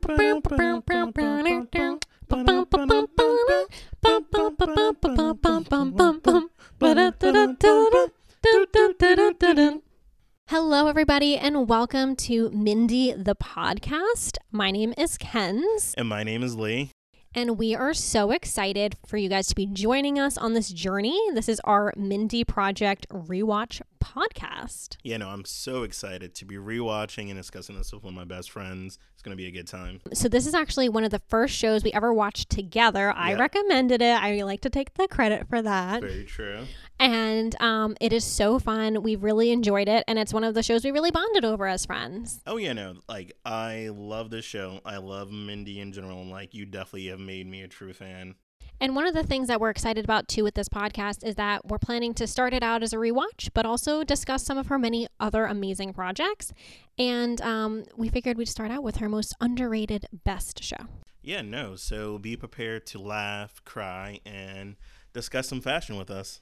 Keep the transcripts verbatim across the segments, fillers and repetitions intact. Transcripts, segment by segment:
Hello, everybody, and welcome to Mindy the Podcast. My name is Kenz. And my name is Lee. And we are so excited for you guys to be joining us on this journey. This is our Mindy Project Rewatch Podcast. Yeah, no, I'm so excited to be rewatching and discussing this with one of my best friends. It's going to be a good time. So this is actually one of the first shows we ever watched together. I yep. recommended it. I like to take the credit for that. Very true. And um, it is so fun. We really enjoyed it. And it's one of the shows we really bonded over as friends. Oh, yeah, no. Like, I love this show. I love Mindy in general. And, like, you definitely have made me a true fan. And one of the things that we're excited about, too, with this podcast is that we're planning to start it out as a rewatch, but also discuss some of her many other amazing projects. And um, we figured we'd start out with her most underrated best show. Yeah, no. So be prepared to laugh, cry, and discuss some fashion with us.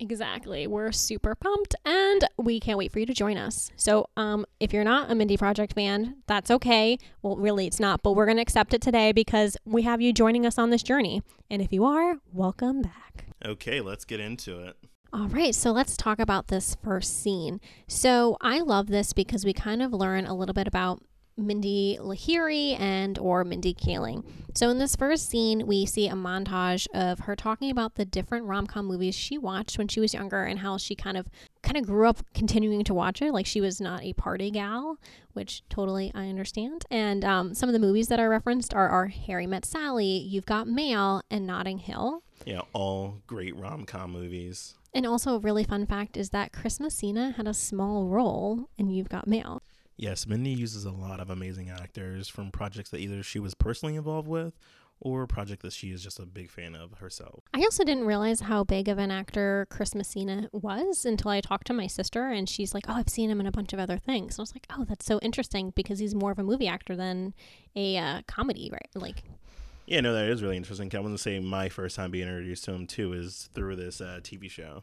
Exactly. We're super pumped, and we can't wait for you to join us. So um, if you're not a Mindy Project fan, that's okay. Well, really, it's not, but we're going to accept it today because we have you joining us on this journey. And if you are, welcome back. Okay, let's get into it. All right, so let's talk about this first scene. So I love this because we kind of learn a little bit about Mindy Lahiri and or Mindy Kaling. So in this first scene, we see a montage of her talking about the different rom-com movies she watched when she was younger and how she kind of kind of grew up continuing to watch it. Like, she was not a party gal, which totally I understand. And um, some of the movies that are referenced are, are Harry Met Sally, You've Got Mail, and Notting Hill. Yeah, all great rom-com movies. And also a really fun fact is that Chris Messina had a small role in You've Got Mail. Yes, Mindy uses a lot of amazing actors from projects that either she was personally involved with or a project that she is just a big fan of herself. I also didn't realize how big of an actor Chris Messina was until I talked to my sister, and she's like, oh, I've seen him in a bunch of other things. And I was like, oh, that's so interesting because he's more of a movie actor than a uh, comedy, right? Like, yeah, no, that is really interesting. I was going to say my first time being introduced to him, too, is through this uh, T V show.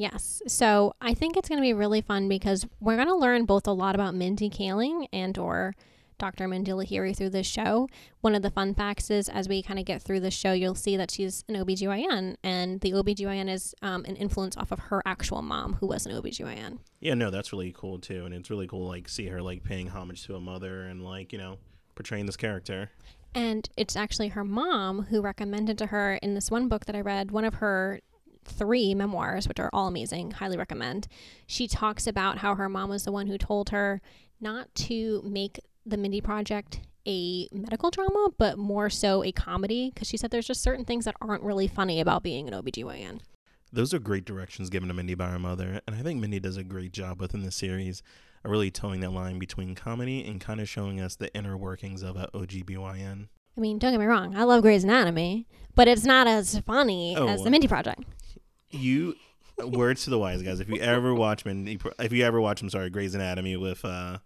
Yes. So I think it's going to be really fun because we're going to learn both a lot about Mindy Kaling and or Doctor Mindy Lahiri through this show. One of the fun facts is as we kind of get through the show, you'll see that she's an O B G Y N, and the O B G Y N is um, an influence off of her actual mom who was an O B G Y N. Yeah, no, that's really cool, too. And it's really cool, like, see her, like, paying homage to a mother and, like, you know, portraying this character. And it's actually her mom who recommended to her in this one book that I read, one of her three memoirs, which are all amazing, highly recommend. She talks about how her mom was the one who told her not to make the Mindy Project a medical drama, but more so a comedy, because she said there's just certain things that aren't really funny about being an O B G Y N. Those are great directions given to Mindy by her mother, and I think Mindy does a great job within the series of really towing that line between comedy and kind of showing us the inner workings of an O B G Y N. I mean, don't get me wrong, I love Grey's Anatomy, but it's not as funny oh, as the Mindy Project. You, words to the wise, guys. If you ever watch Mindy, if you ever watch, I'm sorry, Grey's Anatomy with uh,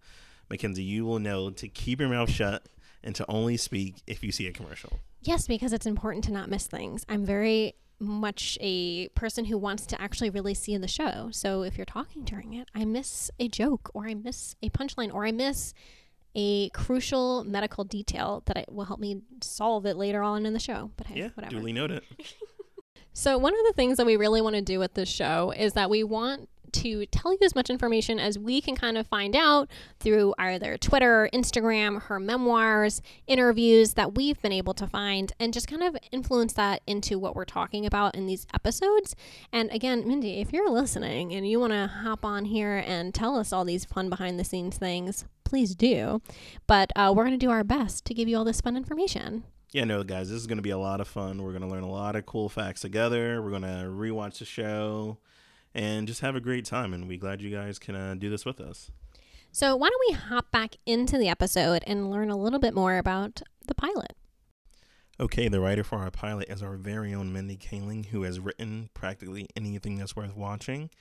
Mackenzie, you will know to keep your mouth shut and to only speak if you see a commercial. Yes, because it's important to not miss things. I'm very much a person who wants to actually really see the show. So if you're talking during it, I miss a joke or I miss a punchline or I miss a crucial medical detail that I, will help me solve it later on in the show. But hey, yeah, whatever. Duly noted. So one of the things that we really want to do with this show is that we want to tell you as much information as we can kind of find out through either Twitter, Instagram, her memoirs, interviews that we've been able to find, and just kind of influence that into what we're talking about in these episodes. And again, Mindy, if you're listening and you want to hop on here and tell us all these fun behind the scenes things, please do. But uh, we're going to do our best to give you all this fun information. Yeah, no, guys, this is going to be a lot of fun. We're going to learn a lot of cool facts together. We're going to rewatch the show and just have a great time. And we're glad you guys can uh, do this with us. So why don't we hop back into the episode and learn a little bit more about the pilot? Okay, the writer for our pilot is our very own Mindy Kaling, who has written practically anything that's worth watching.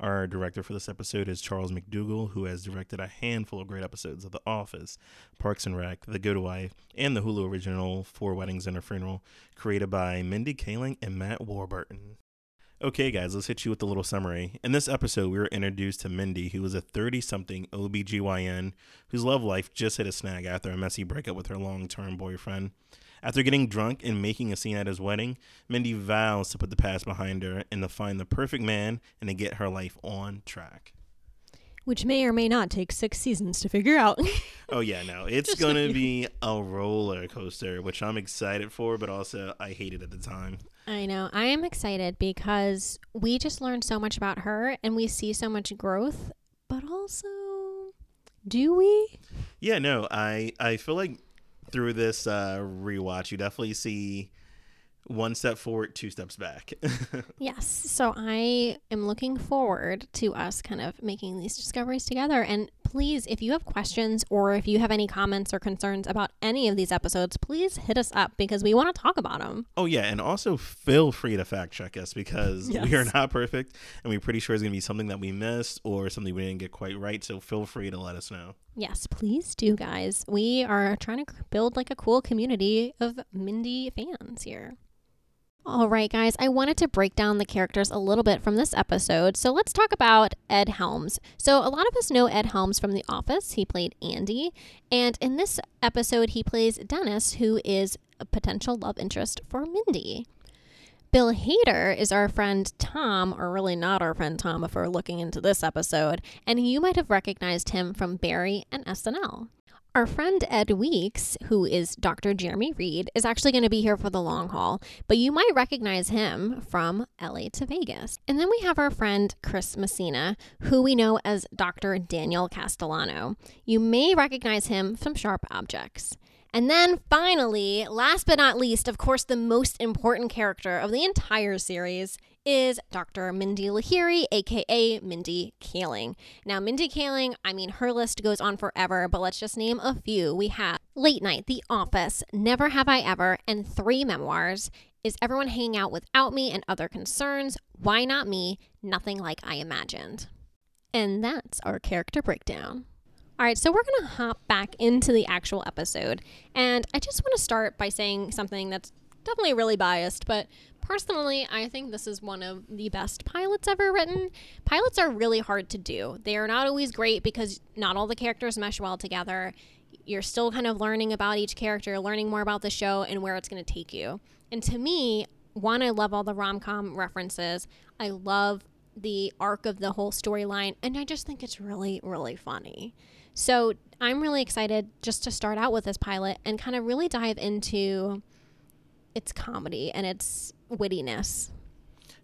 Our director for this episode is Charles McDougall, who has directed a handful of great episodes of The Office, Parks and Rec, The Good Wife, and the Hulu original Four Weddings and a Funeral, created by Mindy Kaling and Matt Warburton. Okay, guys, let's hit you with a little summary. In this episode, we were introduced to Mindy, who was a thirty-something O B G Y N whose love life just hit a snag after a messy breakup with her long-term boyfriend. After getting drunk and making a scene at his wedding, Mindy vows to put the past behind her and to find the perfect man and to get her life on track. Which may or may not take six seasons to figure out. Oh, yeah, no. It's going to be a roller coaster, which I'm excited for, but also I hate it at the time. I know. I am excited because we just learned so much about her and we see so much growth, but also, do we? Yeah, no. I, I feel like through this uh, rewatch, you definitely see one step forward, two steps back. Yes. So I am looking forward to us kind of making these discoveries together. And please, if you have questions or if you have any comments or concerns about any of these episodes, please hit us up because we want to talk about them. Oh, yeah. And also feel free to fact check us because yes. We are not perfect. And we're pretty sure it's going to be something that we missed or something we didn't get quite right. So feel free to let us know. Yes, please do, guys. We are trying to build like a cool community of Mindy fans here. All right, guys, I wanted to break down the characters a little bit from this episode. So let's talk about Ed Helms. So a lot of us know Ed Helms from The Office. He played Andy. And in this episode, he plays Dennis, who is a potential love interest for Mindy. Bill Hader is our friend Tom, or really not our friend Tom if we're looking into this episode. And you might have recognized him from Barry and S N L. Our friend Ed Weeks, who is Doctor Jeremy Reed, is actually going to be here for the long haul, but you might recognize him from L A to Vegas. And then we have our friend Chris Messina, who we know as Doctor Daniel Castellano. You may recognize him from Sharp Objects. And then finally, last but not least, of course, the most important character of the entire series is Doctor Mindy Lahiri, aka Mindy Kaling. Now, Mindy Kaling, I mean, her list goes on forever, but let's just name a few. We have Late Night, The Office, Never Have I Ever, and Three Memoirs. Is Everyone Hanging Out Without Me and Other Concerns? Why Not Me? Nothing Like I Imagined. And that's our character breakdown. All right, so we're going to hop back into the actual episode. And I just want to start by saying something that's definitely really biased, but personally, I think this is one of the best pilots ever written. Pilots are really hard to do. They are not always great because not all the characters mesh well together. You're still kind of learning about each character, learning more about the show and where it's going to take you. And to me, one, I love all the rom-com references. I love the arc of the whole storyline, and I just think it's really, really funny. So I'm really excited just to start out with this pilot and kind of really dive into its comedy and its wittiness.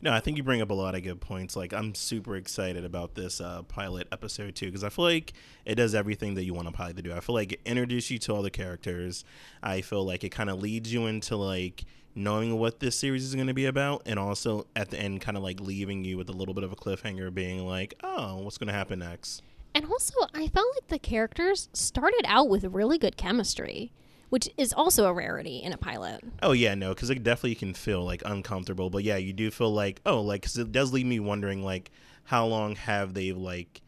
No, I think you bring up a lot of good points. Like, I'm super excited about this uh, pilot episode, too, because I feel like it does everything that you want a pilot to do. I feel like it introduces you to all the characters. I feel like it kind of leads you into, like, knowing what this series is going to be about, and also at the end kind of, like, leaving you with a little bit of a cliffhanger being like, oh, what's going to happen next? And also, I felt like the characters started out with really good chemistry, which is also a rarity in a pilot. Oh, yeah, no, because it definitely can feel, like, uncomfortable. But, yeah, you do feel like, oh, like, because it does leave me wondering, like, how long have they, like,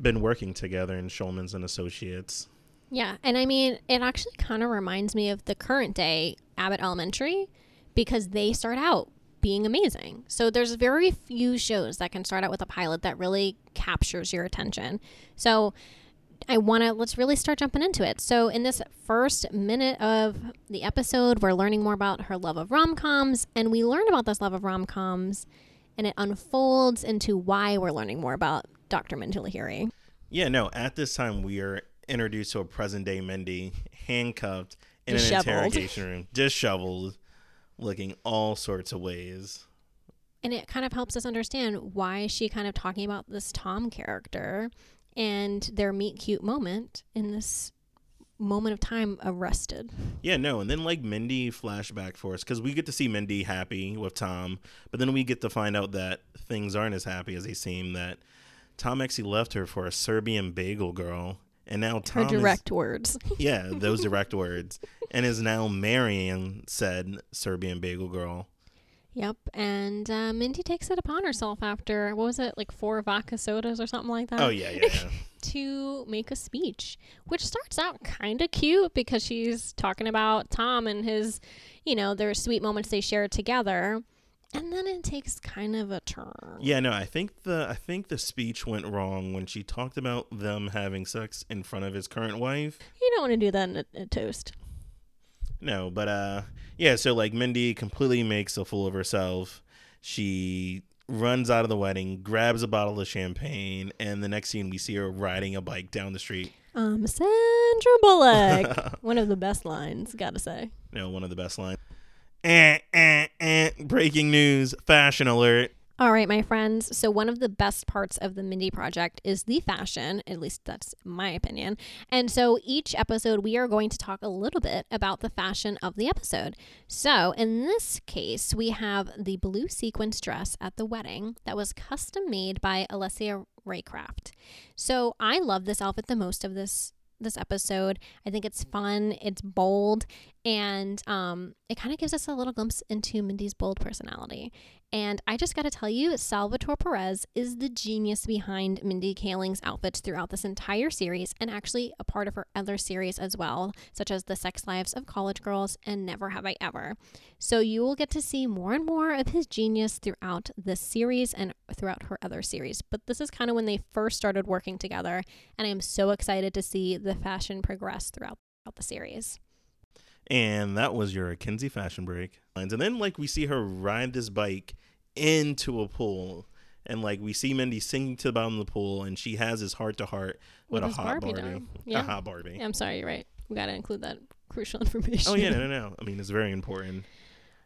been working together in Shulman's and Associates? Yeah, and, I mean, it actually kind of reminds me of the current day Abbott Elementary because they start out being amazing. So there's very few shows that can start out with a pilot that really captures your attention. So I want to, let's really start jumping into it. So in this first minute of the episode, we're learning more about her love of rom-coms, and we learn about this love of rom-coms, and it unfolds into why we're learning more about Doctor Mindy Lahiri. Yeah, no, at this time, we are introduced to a present-day Mindy, handcuffed in disheveled. An interrogation room, disheveled, looking all sorts of ways. And it kind of helps us understand why is she kind of talking about this Tom character and their meet-cute moment in this moment of time arrested. Yeah, no, and then, like, Mindy flashback for us, because we get to see Mindy happy with Tom, but then we get to find out that things aren't as happy as they seem, that Tom actually left her for a Serbian bagel girl, and now Tom her direct is, words. Yeah, those direct words. And is now marrying said Serbian bagel girl. Yep, and uh, Mindy takes it upon herself after, what was it, like four vodka sodas or something like that? Oh, yeah, yeah, yeah. To make a speech, which starts out kind of cute because she's talking about Tom and his, you know, their sweet moments they shared together. And then it takes kind of a turn. Yeah, no, I think the I think the speech went wrong when she talked about them having sex in front of his current wife. You don't want to do that in a, a toast. No, but uh, yeah, so like Mindy completely makes a fool of herself. She runs out of the wedding, grabs a bottle of champagne, and the next scene we see her riding a bike down the street. Um, Sandra Bullock. One of the best lines, gotta say. No, one of the best lines. Eh, eh, eh. Breaking news, fashion alert. All right, my friends. So one of the best parts of the Mindy Project is the fashion. At least that's my opinion. And so each episode, we are going to talk a little bit about the fashion of the episode. So in this case, we have the blue sequins dress at the wedding that was custom made by Alessia Raycraft. So I love this outfit the most of this this episode. I think it's fun, it's bold, and um, it kind of gives us a little glimpse into Mindy's bold personality. And I just got to tell you, Salvatore Perez is the genius behind Mindy Kaling's outfits throughout this entire series, and actually a part of her other series as well, such as The Sex Lives of College Girls and Never Have I Ever. So you will get to see more and more of his genius throughout this series and throughout her other series. But this is kind of when they first started working together, and I am so excited to see the fashion progress throughout the series. And that was your Kinsey Fashion Break. And then, like, we see her ride this bike into a pool. And, like, we see Mindy singing to the bottom of the pool, and she has this heart-to-heart with, with a hot Barbie. Barbie. Yeah. A hot Barbie. Yeah, I'm sorry, you're right. We got to include that crucial information. Oh, yeah, no, no, no. I mean, it's very important.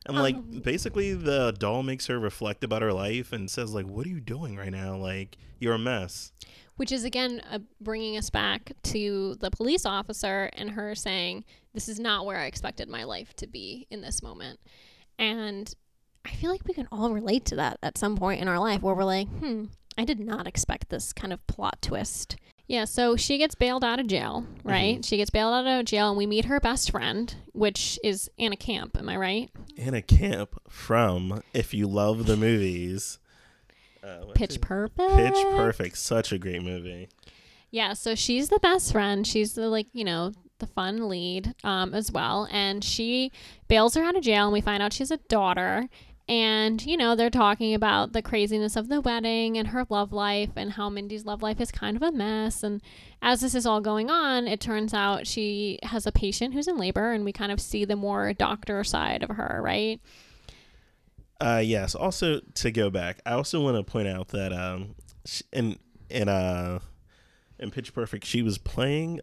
And, um, like, basically the doll makes her reflect about her life and says, like, what are you doing right now? Like, you're a mess. Which is, again, uh, bringing us back to the police officer and her saying, this is not where I expected my life to be in this moment. And I feel like we can all relate to that at some point in our life where we're like, hmm, I did not expect this kind of plot twist. Yeah, so she gets bailed out of jail, right? Mm-hmm. She gets bailed out of jail, and we meet her best friend, which is Anna Camp. Am I right? Anna Camp from If You Love the Movies. Uh, Pitch Perfect. Pitch Perfect. Such a great movie. Yeah, so she's the best friend. She's the, like, you know, the fun lead um, as well. And she bails her out of jail, and we find out she has a daughter. And, you know, they're talking about the craziness of the wedding and her love life and how Mindy's love life is kind of a mess. And as this is all going on, it turns out she has a patient who's in labor, and we kind of see the more doctor side of her, right? Uh, yes. Also, to go back, I also want to point out that um, in in uh in Pitch Perfect, she was playing.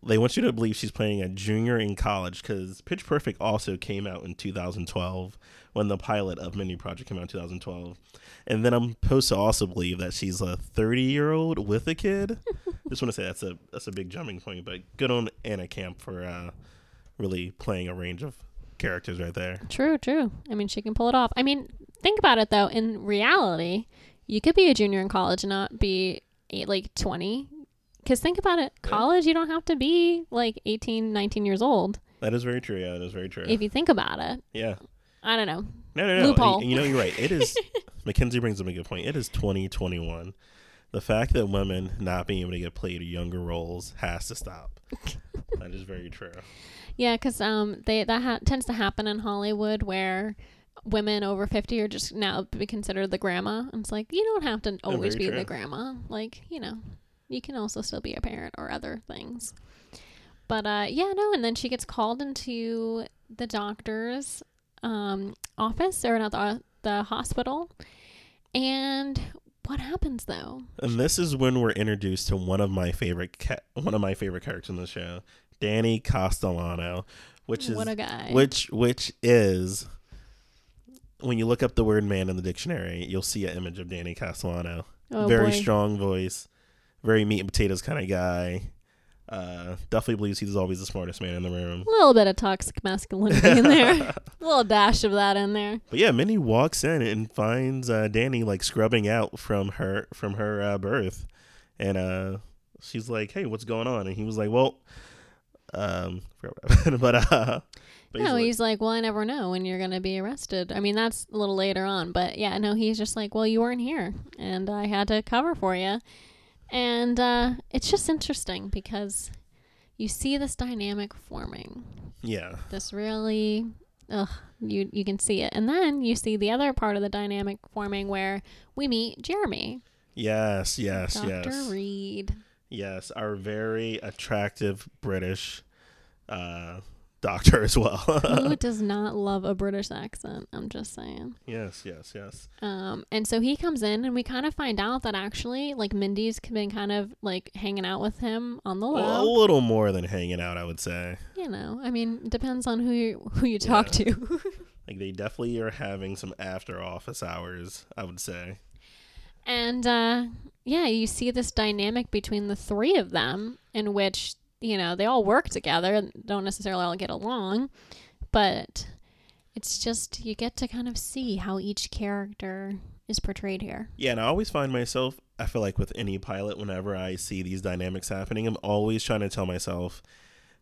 They want you to believe she's playing a junior in college, because Pitch Perfect also came out in two thousand twelve when the pilot of Mindy Project came out in two thousand twelve, and then I'm supposed to also believe that she's a thirty year old with a kid. Just want to say that's a that's a big jumping point, but good on Anna Camp for uh, really playing a range of characters right there. True, true. I mean, she can pull it off. I mean, think about it though. In reality, you could be a junior in college and not be eight, like twenty. Because think about it. College, yeah. You don't have to be like eighteen, nineteen years old. That is very true. Yeah, that is very true. If you think about it. Yeah. I don't know. No, no, no. Loophole. You know, you're right. It is. Mackenzie brings up a good point. It is twenty twenty-one. The fact that women not being able to get played younger roles has to stop. That is very true. Yeah, because um, they that ha- tends to happen in Hollywood where women over fifty are just now be considered the grandma. And it's like, you don't have to always be true. The grandma. Like, you know, you can also still be a parent or other things. But uh, yeah, no. And then she gets called into the doctor's um, office, or not the, uh, the hospital. And what happens though? And this is when we're introduced to one of my favorite ca- one of my favorite characters in the show, Danny Castellano, which is what a guy. Which which is when you look up the word man in the dictionary, you'll see an image of Danny Castellano. Oh, very boy. Strong voice, very meat and potatoes kind of guy. Uh, definitely believes he's always the smartest man in the room. A little bit of toxic masculinity in there. A little dash of that in there. But yeah, Mindy walks in and finds uh, Danny like scrubbing out from her from her uh, birth, and uh, she's like, "Hey, what's going on?" And he was like, "Well, um, I forgot what happened." but uh, but no, he's like, he's like, "Well, I never know when you're gonna be arrested." I mean, that's a little later on, but yeah, no, he's just like, "Well, you weren't here, and I had to cover for you." And uh, it's just interesting because you see this dynamic forming. Yeah. This really Ugh, you you can see it. And then you see the other part of the dynamic forming where we meet Jeremy. Yes, yes, Doctor yes. Doctor Reed. Yes, our very attractive British uh, doctor as well. Who does not love a British accent? I'm just saying. Yes, yes, yes. Um, and so he comes in, and we kind of find out that actually, like, Mindy's been kind of like hanging out with him on the low. Well, a little more than hanging out, I would say. You know, I mean, depends on who you who you talk yeah. to. Like, they definitely are having some after office hours, I would say. And, uh, yeah, you see this dynamic between the three of them in which, you know, they all work together and don't necessarily all get along, but it's just, you get to kind of see how each character is portrayed here. Yeah, and I always find myself, I feel like with any pilot, whenever I see these dynamics happening, I'm always trying to tell myself,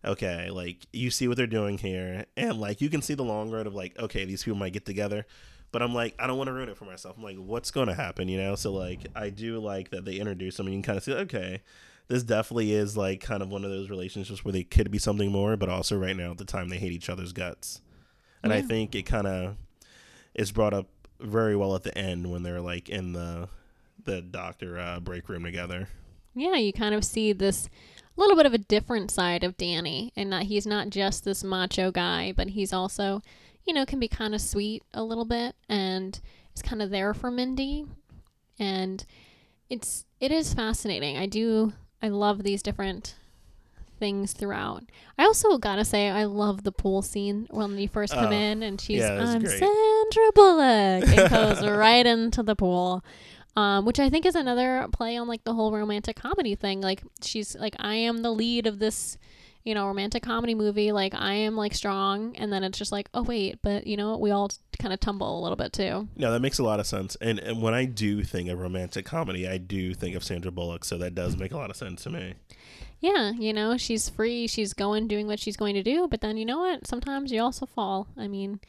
okay, like, you see what they're doing here, and, like, you can see the long road of, like, okay, these people might get together. But I'm like, I don't want to ruin it for myself. I'm like, what's going to happen, you know? So, like, I do like that they introduce them, and you can kind of see, okay, this definitely is, like, kind of one of those relationships where they could be something more, but also right now at the time they hate each other's guts. And yeah. I think it kind of is brought up very well at the end when they're, like, in the the doctor uh, break room together. Yeah, you kind of see this little bit of a different side of Danny, and that he's not just this macho guy, but he's also, you know, can be kind of sweet a little bit, and it's kind of there for Mindy, and it's it is fascinating. I do I love these different things throughout. I also gotta say I love the pool scene when you first come uh, in, and she's yeah, I'm great. Sandra Bullock, and goes right into the pool, um, which I think is another play on like the whole romantic comedy thing. Like she's like, I am the lead of this, you know, romantic comedy movie, like I am like strong, and then it's just like, oh wait, but you know what, we all kind of tumble a little bit too. No, that makes a lot of sense. And and when I do think of romantic comedy, I do think of Sandra Bullock, so that does make a lot of sense to me. Yeah, you know, she's free, she's going doing what she's going to do, but then you know what, sometimes you also fall. I mean,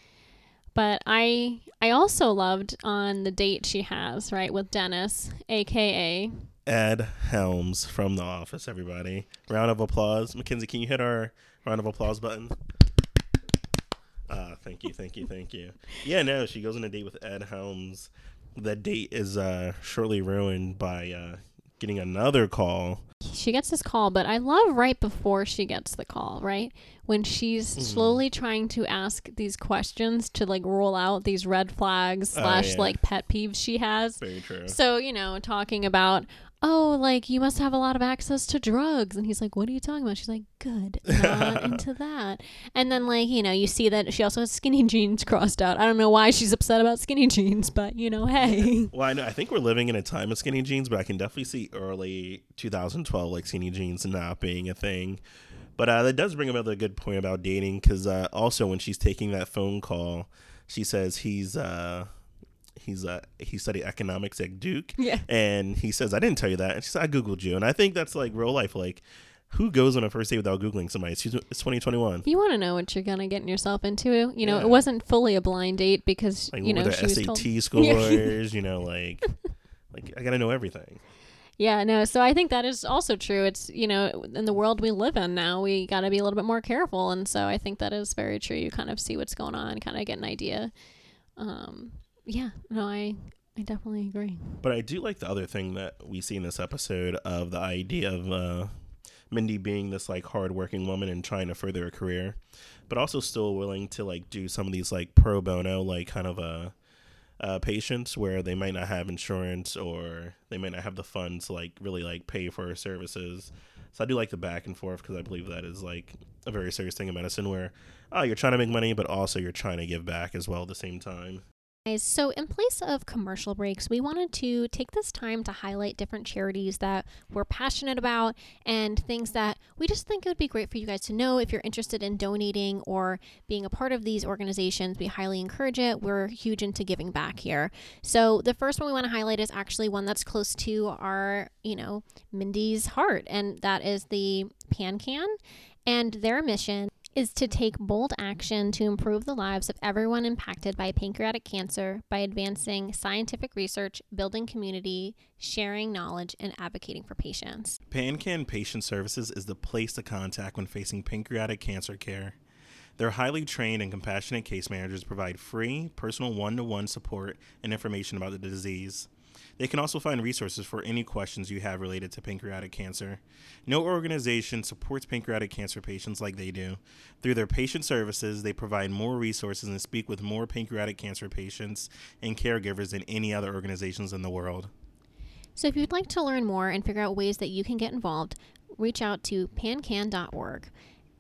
but I I also loved on the date she has, right, with Dennis, aka Ed Helms from The Office, everybody. Round of applause. Mackenzie, can you hit our round of applause button? Uh, thank you, thank you, thank you. Yeah, no, she goes on a date with Ed Helms. That date is uh, shortly ruined by uh, getting another call. She gets this call, but I love right before she gets the call, right? When she's mm. slowly trying to ask these questions to, like, rule out these red flags oh, slash, yeah. like, pet peeves she has. Very true. So, you know, talking about, oh, like, you must have a lot of access to drugs. And he's like, what are you talking about? She's like, good, not into that. And then, like, you know, you see that she also has skinny jeans crossed out. I don't know why she's upset about skinny jeans, but, you know, hey. Well, I know, I think we're living in a time of skinny jeans, but I can definitely see early two thousand twelve, like, skinny jeans not being a thing. But uh, that does bring up a good point about dating, because uh, also when she's taking that phone call, she says he's... Uh, He's uh, he studied economics at Duke, yeah. And he says, I didn't tell you that. And she said, I Googled you. And I think that's like real life. Like, who goes on a first date without Googling somebody? It's twenty twenty-one. You want to know what you're going to get yourself into. You yeah. know, it wasn't fully a blind date because, like, you know, she S A T was told- scores, you know, like, like I got to know everything. Yeah, no. So I think that is also true. It's, you know, in the world we live in now, we got to be a little bit more careful. And so I think that is very true. You kind of see what's going on, kind of get an idea. Um Yeah, no, I, I definitely agree. But I do like the other thing that we see in this episode of the idea of uh, Mindy being this, like, hardworking woman and trying to further her career, but also still willing to, like, do some of these, like, pro bono, like, kind of uh, uh, patients where they might not have insurance or they might not have the funds to, like, really, like, pay for her services. So I do like the back and forth because I believe that is, like, a very serious thing in medicine where, oh, you're trying to make money, but also you're trying to give back as well at the same time. So in place of commercial breaks, we wanted to take this time to highlight different charities that we're passionate about and things that we just think it would be great for you guys to know if you're interested in donating or being a part of these organizations. We highly encourage it. We're huge into giving back here. So the first one we want to highlight is actually one that's close to our, you know, Mindy's heart, and that is the PanCan, and their mission is to take bold action to improve the lives of everyone impacted by pancreatic cancer by advancing scientific research, building community, sharing knowledge, and advocating for patients. PanCan Patient Services is the place to contact when facing pancreatic cancer care. Their highly trained and compassionate case managers provide free, personal one-to-one support and information about the disease. They can also find resources for any questions you have related to pancreatic cancer. No organization supports pancreatic cancer patients like they do. Through their patient services, they provide more resources and speak with more pancreatic cancer patients and caregivers than any other organizations in the world. So if you'd like to learn more and figure out ways that you can get involved, reach out to pan can dot org.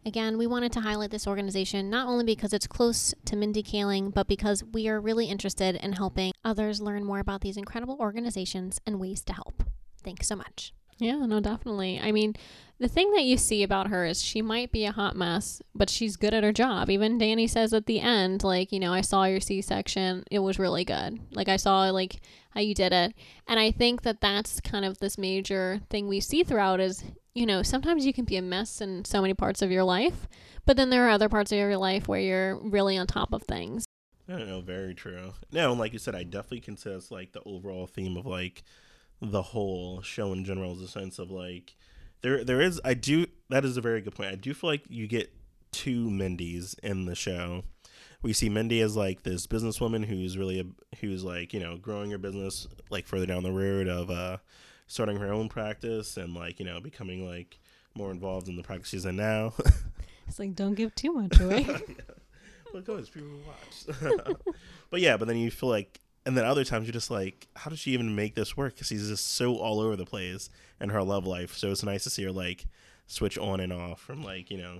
Again, we wanted to highlight this organization not only because it's close to Mindy Kaling, but because we are really interested in helping others learn more about these incredible organizations and ways to help. Thanks so much. Yeah, no, definitely. I mean, the thing that you see about her is she might be a hot mess, but she's good at her job. Even Danny says at the end, like, you know, I saw your C-section. It was really good. Like, I saw, like, how you did it. And I think that that's kind of this major thing we see throughout is, you know, sometimes you can be a mess in so many parts of your life, but then there are other parts of your life where you're really on top of things. I don't know. Very true. No, like you said, I definitely consider it's like the overall theme of like the whole show in general is a sense of like there, there is, I do. That is a very good point. I do feel like you get two Mindys in the show. We see Mindy as like this businesswoman who's really, a, who's like, you know, growing her business like further down the road of, uh, starting her own practice and like, you know, becoming like more involved in the practice she's in now. It's like, don't give too much away. Yeah. Well, go ahead, people will watch. But yeah, but then you feel like, and then other times you're just like, how does she even make this work? Because she's just so all over the place in her love life. So it's nice to see her like switch on and off from like, you know,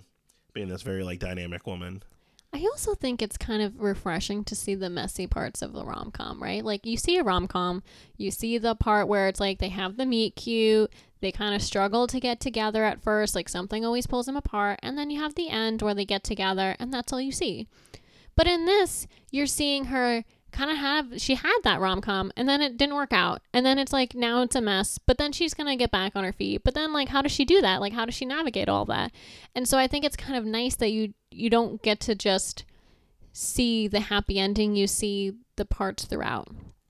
being this very like dynamic woman. I also think it's kind of refreshing to see the messy parts of the rom-com, right? Like, you see a rom-com, you see the part where it's like they have the meet cute, they kind of struggle to get together at first, like something always pulls them apart, and then you have the end where they get together, and that's all you see. But in this, you're seeing her kind of have, she had that rom-com, and then it didn't work out, and then it's like, now it's a mess, but then she's going to get back on her feet. But then, like, how does she do that? Like, how does she navigate all that? And so I think it's kind of nice that you you don't get to just see the happy ending. You see the parts throughout.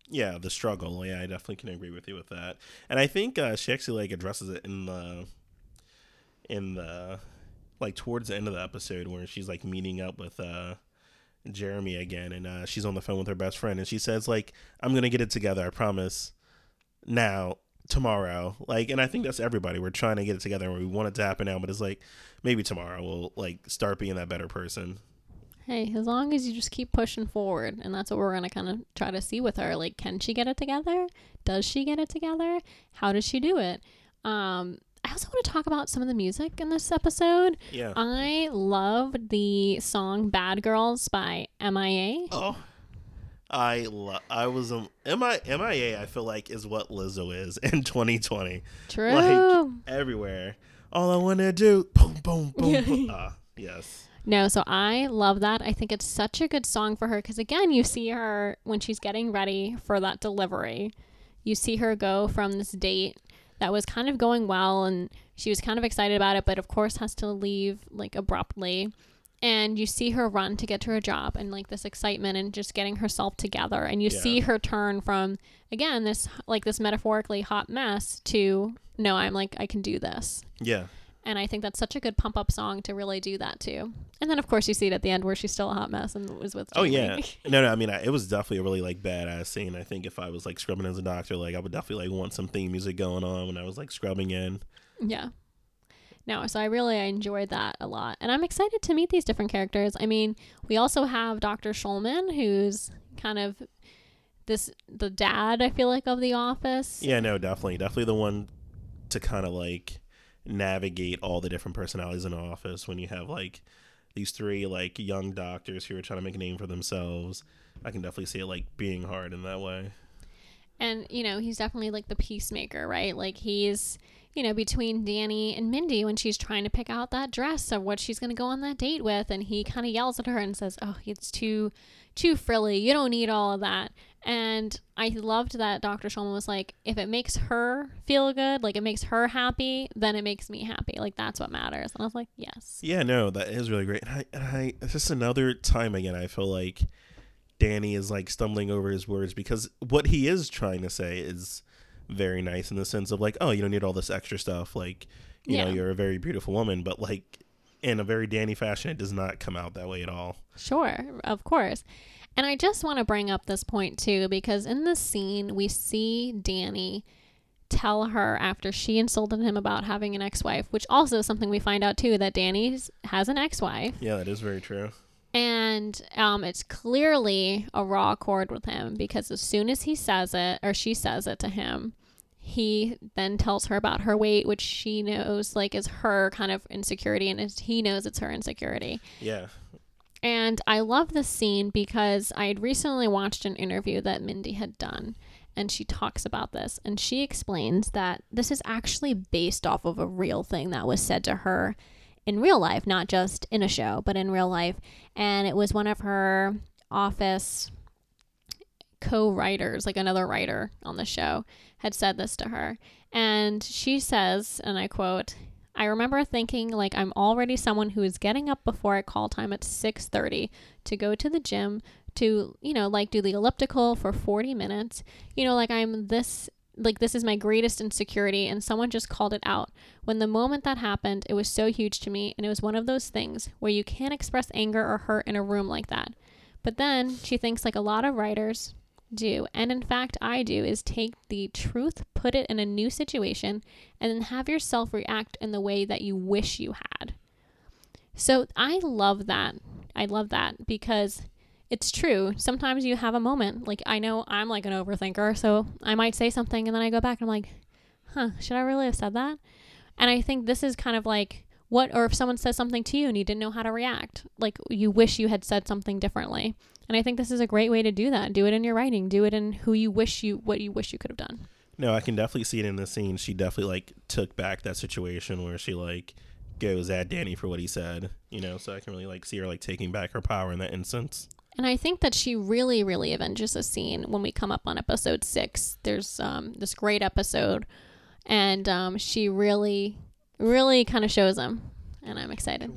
Yeah, the struggle. Yeah, I definitely can agree with you with that. And I think uh, she actually like addresses it in the in the like towards the end of the episode where she's like meeting up with uh, Jeremy again, and uh, she's on the phone with her best friend, and she says like, "I'm gonna get it together. I promise." Now. Tomorrow, like, and I think that's everybody. We're trying to get it together and we want it to happen now, but it's like, maybe tomorrow we'll like start being that better person. Hey, as long as you just keep pushing forward, and that's what we're going to kind of try to see with her. Like, can she get it together? Does she get it together? How does she do it? um I also want to talk about some of the music in this episode. Yeah, I love the song Bad Girls by M I A. oh I lo- I was um, M I A I feel like is what Lizzo is in twenty twenty. True. Like everywhere. All I want to do, boom, boom, boom, boom. Ah, yes. No, so I love that. I think it's such a good song for her because, again, you see her when she's getting ready for that delivery. You see her go from this date that was kind of going well and she was kind of excited about it, but of course has to leave like abruptly. And you see her run to get to her job and like this excitement and just getting herself together. And you yeah. see her turn from, again, this like this metaphorically hot mess to, no, I'm like, I can do this. Yeah. And I think that's such a good pump up song to really do that too. And then, of course, you see it at the end where she's still a hot mess and was with Jamie. Oh, yeah. No, no. I mean, I, it was definitely a really like badass scene. I think if I was like scrubbing as a doctor, like I would definitely like want some theme music going on when I was like scrubbing in. Yeah. No, so I really I enjoyed that a lot. And I'm excited to meet these different characters. I mean, we also have Doctor Shulman, who's kind of this the dad, I feel like, of The Office. Yeah, no, definitely. Definitely the one to kind of, like, navigate all the different personalities in The Office when you have, like, these three, like, young doctors who are trying to make a name for themselves. I can definitely see it, like, being hard in that way. And, you know, he's definitely, like, the peacemaker, right? Like, he's... you know, between Danny and Mindy when she's trying to pick out that dress of what she's going to go on that date with. And he kind of yells at her and says, oh, it's too, too frilly. You don't need all of that. And I loved that Doctor Shulman was like, if it makes her feel good, like it makes her happy, then it makes me happy. Like that's what matters. And I was like, yes. Yeah, no, that is really great. And I, and I, it's just another time again, I feel like Danny is like stumbling over his words because what he is trying to say is very nice in the sense of like, oh, you don't need all this extra stuff, like, you yeah. know, you're a very beautiful woman, but like in a very Danny fashion, it does not come out that way at all. Sure, of course. And I just want to bring up this point too, because in this scene, we see Danny tell her after she insulted him about having an ex-wife, which also is something we find out too, that Danny has an ex-wife. Yeah, that is very true. And um, it's clearly a raw chord with him, because as soon as he says it, or she says it to him, he then tells her about her weight, which she knows like is her kind of insecurity, and he knows it's her insecurity. Yeah. And I love this scene because I had recently watched an interview that Mindy had done, and she talks about this, and she explains that this is actually based off of a real thing that was said to her in real life, not just in a show, but in real life. And it was one of her Office co-writers, like another writer on the show, had said this to her. And she says, and I quote, "I remember thinking, like, I'm already someone who is getting up before I call time at six thirty to go to the gym to, you know, like, do the elliptical for forty minutes. You know, like, I'm this, like, this is my greatest insecurity, and someone just called it out. When the moment that happened, it was so huge to me, and it was one of those things where you can't express anger or hurt in a room like that. But then," she thinks, like a lot of writers do, and in fact I do, is take the truth, put it in a new situation, and then have yourself react in the way that you wish you had. So I love that. I love that because it's true. Sometimes you have a moment, like, I know I'm like an overthinker, so I might say something and then I go back and I'm like, huh, should I really have said that? And I think this is kind of like what, or if someone says something to you and you didn't know how to react, like you wish you had said something differently. And I think this is a great way to do that. Do it in your writing. Do it in who you wish you, what you wish you could have done. No, I can definitely see it in the scene. She definitely like took back that situation where she like goes at Danny for what he said, you know, so I can really like see her like taking back her power in that instance. And I think that she really, really avenges the scene when we come up on episode six. There's um, this great episode, and um, she really, really kind of shows him, and I'm excited.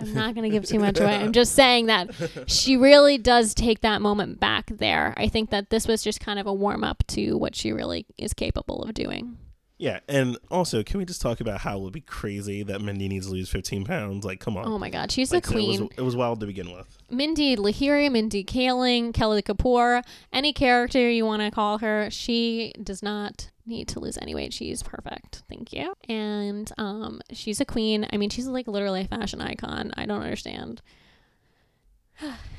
I'm not going to give too much away. I'm just saying that she really does take that moment back there. I think that this was just kind of a warm-up to what she really is capable of doing. Yeah, and also, can we just talk about how it would be crazy that Mindy needs to lose fifteen pounds? Like, come on. Oh, my God. She's like, a queen. It was, it was wild to begin with. Mindy Lahiri, Mindy Kaling, Kelly Kapoor, any character you want to call her, she does not need to lose any weight. She's perfect. Thank you. And um, she's a queen. I mean, she's like literally a fashion icon. I don't understand.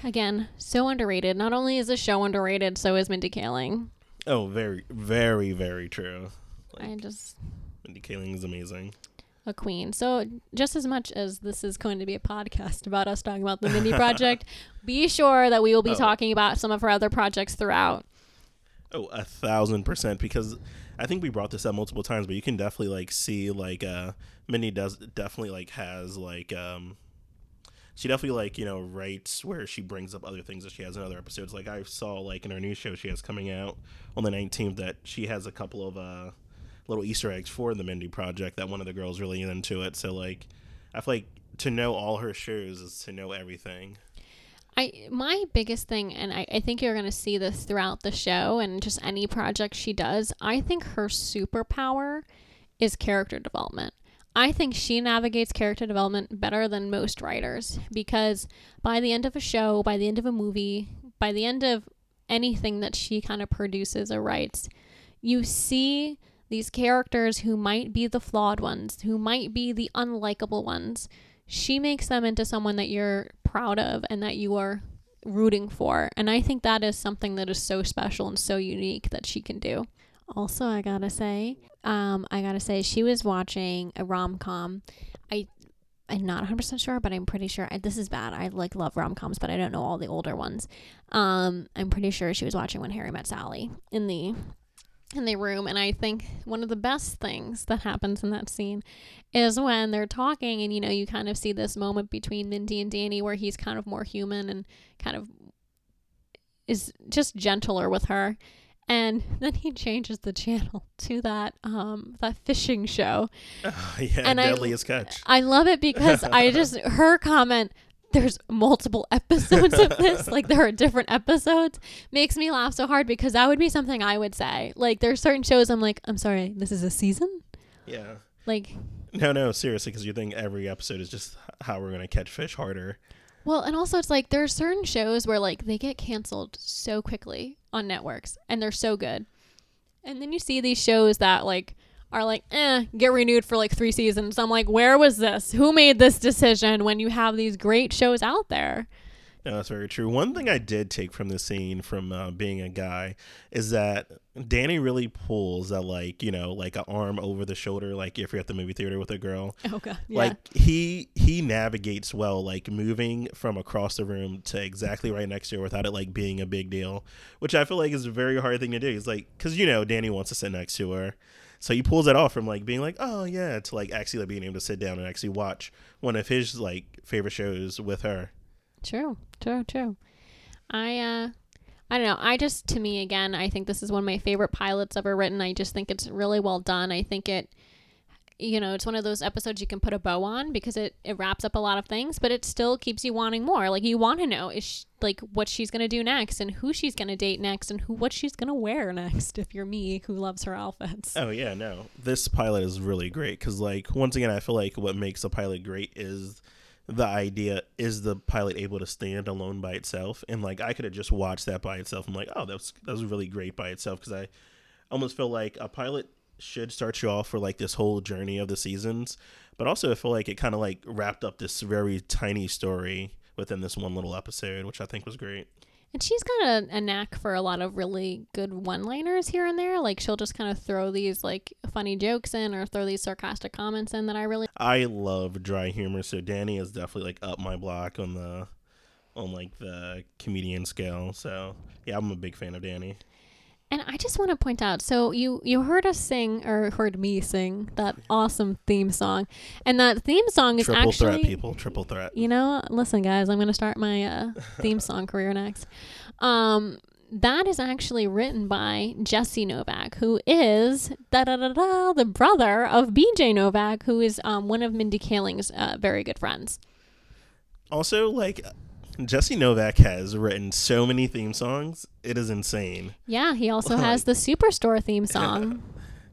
Again, so underrated. Not only is the show underrated, so is Mindy Kaling. Oh, very, very, very true. Like, I just Mindy Kaling is amazing. A queen. So just as much as this is going to be a podcast about us talking about the Mindy Project, be sure that we will be oh. talking about some of her other projects throughout. Oh, a thousand percent. Because I think we brought this up multiple times, but you can definitely like see like uh, Mindy does definitely like has like um, she definitely like, you know, writes where she brings up other things that she has in other episodes. Like I saw like in her new show she has coming out on the nineteenth that she has a couple of uh. little Easter eggs for the Mindy Project that one of the girls really into it. So like, I feel like to know all her shows is to know everything. I my biggest thing, and I, I think you're going to see this throughout the show and just any project she does, I think her superpower is character development. I think she navigates character development better than most writers, because by the end of a show, by the end of a movie, by the end of anything that she kind of produces or writes, you see these characters who might be the flawed ones, who might be the unlikable ones. She makes them into someone that you're proud of and that you are rooting for. And I think that is something that is so special and so unique that she can do. Also, I gotta say, um, I gotta say she was watching a rom-com. I, I'm not one hundred percent sure, but I'm pretty sure. I, this is bad. I like love rom-coms, but I don't know all the older ones. Um, I'm pretty sure she was watching When Harry Met Sally in the... in the room, and I think one of the best things that happens in that scene is when they're talking, and you know, you kind of see this moment between Mindy and Danny where he's kind of more human and kind of is just gentler with her, and then he changes the channel to that um that fishing show. Oh, yeah, and Deadliest I, Catch. I love it because I just her comment, there's multiple episodes of this, like there are different episodes, makes me laugh so hard because that would be something I would say. Like there's certain shows I'm like, I'm sorry, this is a season? Yeah. Like No, no, seriously, because you think every episode is just how we're going to catch fish harder. Well, and also it's like there are certain shows where like they get canceled so quickly on networks and they're so good. And then you see these shows that like are like, eh, get renewed for like three seasons. I'm like, where was this? Who made this decision when you have these great shows out there? No, that's very true. One thing I did take from the scene from uh, being a guy is that Danny really pulls that, like, you know, like an arm over the shoulder, like if you're at the movie theater with a girl. Oh, God. Yeah. Like he he navigates well, like moving from across the room to exactly right next to her without it like being a big deal, which I feel like is a very hard thing to do. It's like, because, you know, Danny wants to sit next to her. So he pulls it off from like being like, oh, yeah, to like actually like, being able to sit down and actually watch one of his like favorite shows with her. True, true, true. I, uh, I don't know. I just, to me, again, I think this is one of my favorite pilots ever written. I just think it's really well done. I think it, you know, it's one of those episodes you can put a bow on because it, it wraps up a lot of things, but it still keeps you wanting more. Like you want to know is she, like what she's going to do next and who she's going to date next and who, what she's going to wear next. If you're me who loves her outfits. Oh yeah, no, this pilot is really great. Cause like, once again, I feel like what makes a pilot great is the idea is the pilot able to stand alone by itself. And like I could have just watched that by itself. I'm like, oh, that was that was really great by itself, because I almost feel like a pilot should start you off for like this whole journey of the seasons, but also I feel like it kind of like wrapped up this very tiny story within this one little episode, which I think was great. And she's got a, a knack for a lot of really good one-liners here and there. Like, she'll just kind of throw these, like, funny jokes in or throw these sarcastic comments in that I really... I love dry humor, so Danny is definitely, like, up my block on, the, on like, the comedian scale. So, yeah, I'm a big fan of Danny. And I just want to point out, so you, you heard us sing, or heard me sing, that awesome theme song. And that theme song is triple actually... Triple threat, people. Triple threat. You know, listen, guys, I'm going to start my uh, theme song career next. Um, that is actually written by Jesse Novak, who is da-da-da-da, the brother of B J Novak, who is um, one of Mindy Kaling's uh, very good friends. Also, like... Jesse Novak has written so many theme songs. It is insane. Yeah, he also like, has the Superstore theme song.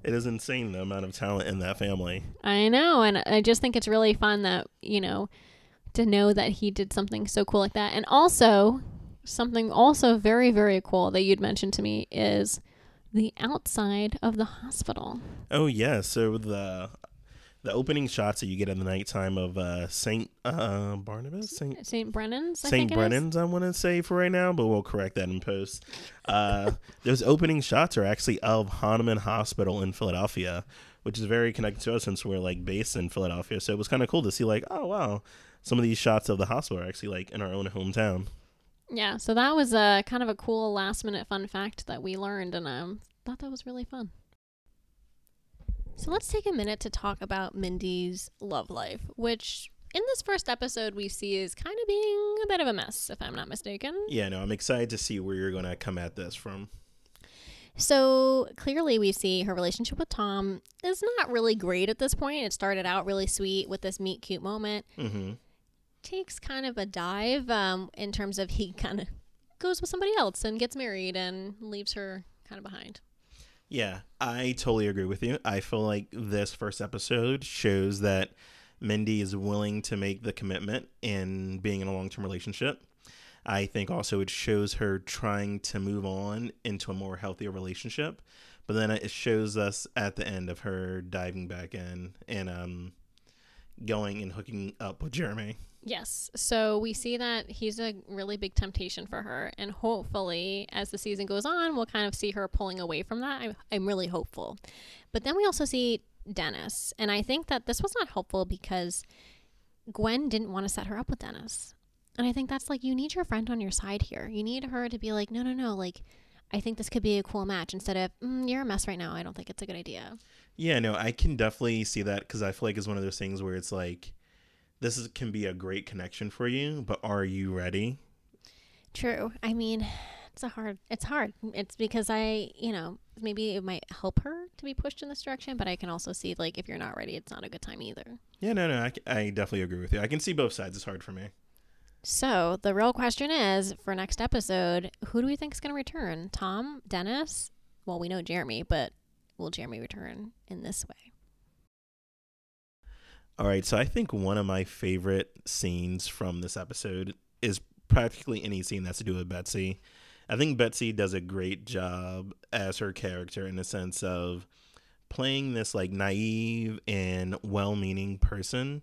It is insane, the amount of talent in that family. I know, and I just think it's really fun that, you know, to know that he did something so cool like that. And also, something also very, very cool that you'd mentioned to me is the outside of the hospital. Oh, yeah. So the... The opening shots that you get in the nighttime of uh, Saint Uh, Barnabas? Saint Saint Brennan's, I think it is. Saint Brennan's, I want to say for right now, but we'll correct that in post. Uh, those opening shots are actually of Hahnemann Hospital in Philadelphia, which is very connected to us since we're like based in Philadelphia. So it was kind of cool to see like, oh, wow, some of these shots of the hospital are actually like in our own hometown. Yeah, so that was a, kind of a cool last minute fun fact that we learned, and I um, thought that was really fun. So let's take a minute to talk about Mindy's love life, which in this first episode we see is kind of being a bit of a mess, if I'm not mistaken. Yeah, no, I'm excited to see where you're going to come at this from. So clearly we see her relationship with Tom is not really great at this point. It started out really sweet with this meet cute moment. Mm-hmm. Takes kind of a dive um, in terms of he kind of goes with somebody else and gets married and leaves her kind of behind. Yeah, I totally agree with you. I feel like this first episode shows that Mindy is willing to make the commitment in being in a long-term relationship. I think also it shows her trying to move on into a more healthier relationship. But then it shows us at the end of her diving back in and um, going and hooking up with Jeremy. Yes. So we see that he's a really big temptation for her. And hopefully, as the season goes on, we'll kind of see her pulling away from that. I'm, I'm really hopeful. But then we also see Dennis. And I think that this was not helpful because Gwen didn't want to set her up with Dennis. And I think that's like, you need your friend on your side here. You need her to be like, no, no, no. Like, I think this could be a cool match instead of, mm, you're a mess right now. I don't think it's a good idea. Yeah, no, I can definitely see that because I feel like it's one of those things where it's like, this is, can be a great connection for you, but are you ready? True. I mean, it's a hard, it's hard. It's because I, you know, maybe it might help her to be pushed in this direction, but I can also see, like, if you're not ready, it's not a good time either. Yeah, no, no, I, I definitely agree with you. I can see both sides. It's hard for me. So the real question is, for next episode, who do we think is going to return? Tom? Dennis? Well, we know Jeremy, but will Jeremy return in this way? All right, so I think one of my favorite scenes from this episode is practically any scene that's to do with Betsy. I think Betsy does a great job as her character in the sense of playing this like naive and well-meaning person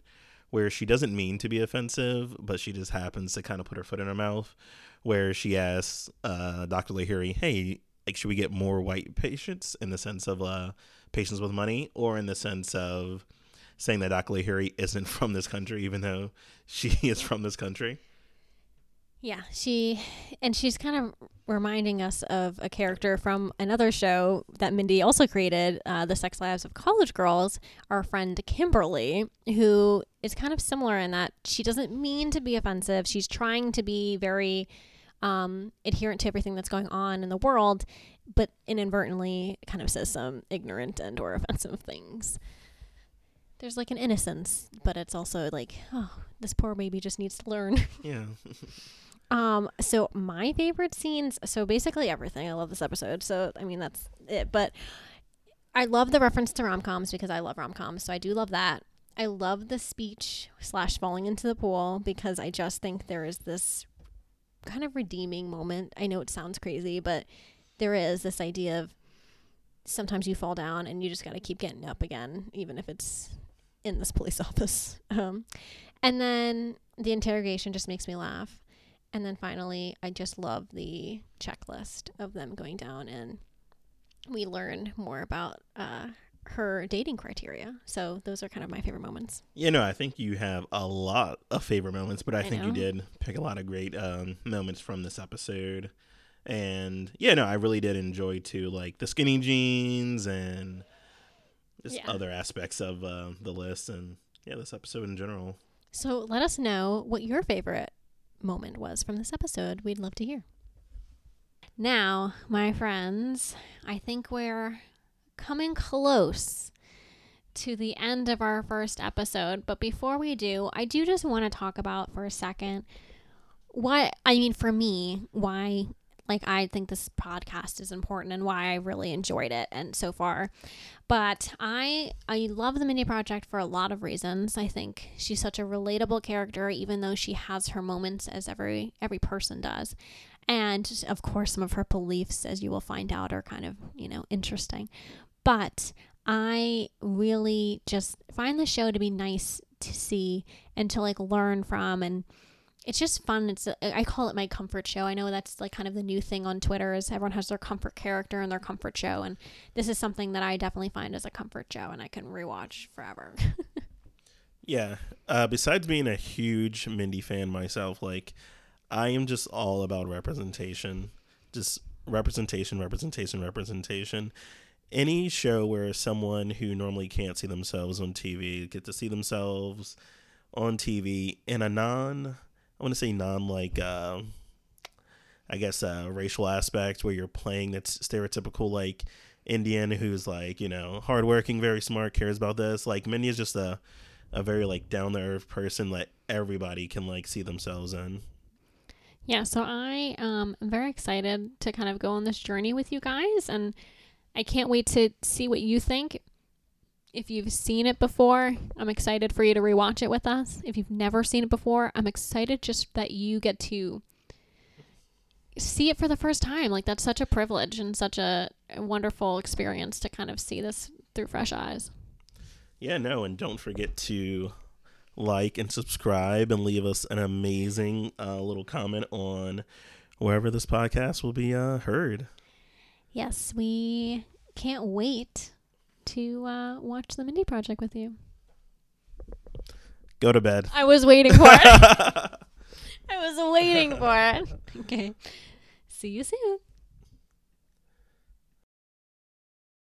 where she doesn't mean to be offensive, but she just happens to kind of put her foot in her mouth, where she asks uh, Doctor Lahiri, hey, like, should we get more white patients in the sense of uh, patients with money, or in the sense of saying that Doctor Lahiri isn't from this country, even though she is from this country? Yeah, she and she's kind of reminding us of a character from another show that Mindy also created, uh, The Sex Lives of College Girls, our friend Kimberly, who is kind of similar in that she doesn't mean to be offensive. She's trying to be very um, adherent to everything that's going on in the world, but inadvertently kind of says some ignorant and or offensive things. There's like an innocence, but it's also like, oh, this poor baby just needs to learn. Yeah. Um, so my favorite scenes, so basically everything. I love this episode. So, I mean, that's it. But I love the reference to rom-coms because I love rom-coms. So I do love that. I love the speech slash falling into the pool because I just think there is this kind of redeeming moment. I know it sounds crazy, but there is this idea of sometimes you fall down and you just got to keep getting up again, even if it's in this police office. Um, and then the interrogation just makes me laugh. And then finally, I just love the checklist of them going down, and we learn more about uh, her dating criteria. So those are kind of my favorite moments. You know, I think you have a lot of favorite moments, but I, I think know. you did pick a lot of great um, moments from this episode. And yeah, no, I really did enjoy too, like the skinny jeans and just yeah. other aspects of uh, the list, and yeah, this episode in general. So let us know what your favorite moment was from this episode. We'd love to hear. Now, my friends, I think we're coming close to the end of our first episode, but before we do, I do just want to talk about for a second why, I mean, for me, why, like, I think this podcast is important and why I really enjoyed it and so far. But I I love the Mindy Project for a lot of reasons. I think she's such a relatable character, even though she has her moments, as every every person does. And, of course, some of her beliefs, as you will find out, are kind of, you know, interesting. But I really just find the show to be nice to see and to, like, learn from, and it's just fun. It's I call it my comfort show. I know that's like kind of the new thing on Twitter is everyone has their comfort character and their comfort show. And this is something that I definitely find as a comfort show and I can rewatch forever. Yeah. Uh, besides being a huge Mindy fan myself, like I am just all about representation, just representation, representation, representation. Any show where someone who normally can't see themselves on T V get to see themselves on T V in a non- I want to say non, like, uh, I guess, uh, racial aspects where you're playing that stereotypical, like, Indian who's, like, you know, hardworking, very smart, cares about this. Like, Mindy is just a, a very, like, down-to-earth person that everybody can, like, see themselves in. Yeah, so I um, am very excited to kind of go on this journey with you guys, and I can't wait to see what you think. If you've seen it before, I'm excited for you to rewatch it with us. If you've never seen it before, I'm excited just that you get to see it for the first time. Like, that's such a privilege and such a wonderful experience to kind of see this through fresh eyes. Yeah, no, and don't forget to like and subscribe and leave us an amazing uh, little comment on wherever this podcast will be uh, heard. Yes, we can't wait to uh, watch the Mindy Project with you. Go to bed. I was waiting for it. I was waiting for it. Okay. See you soon.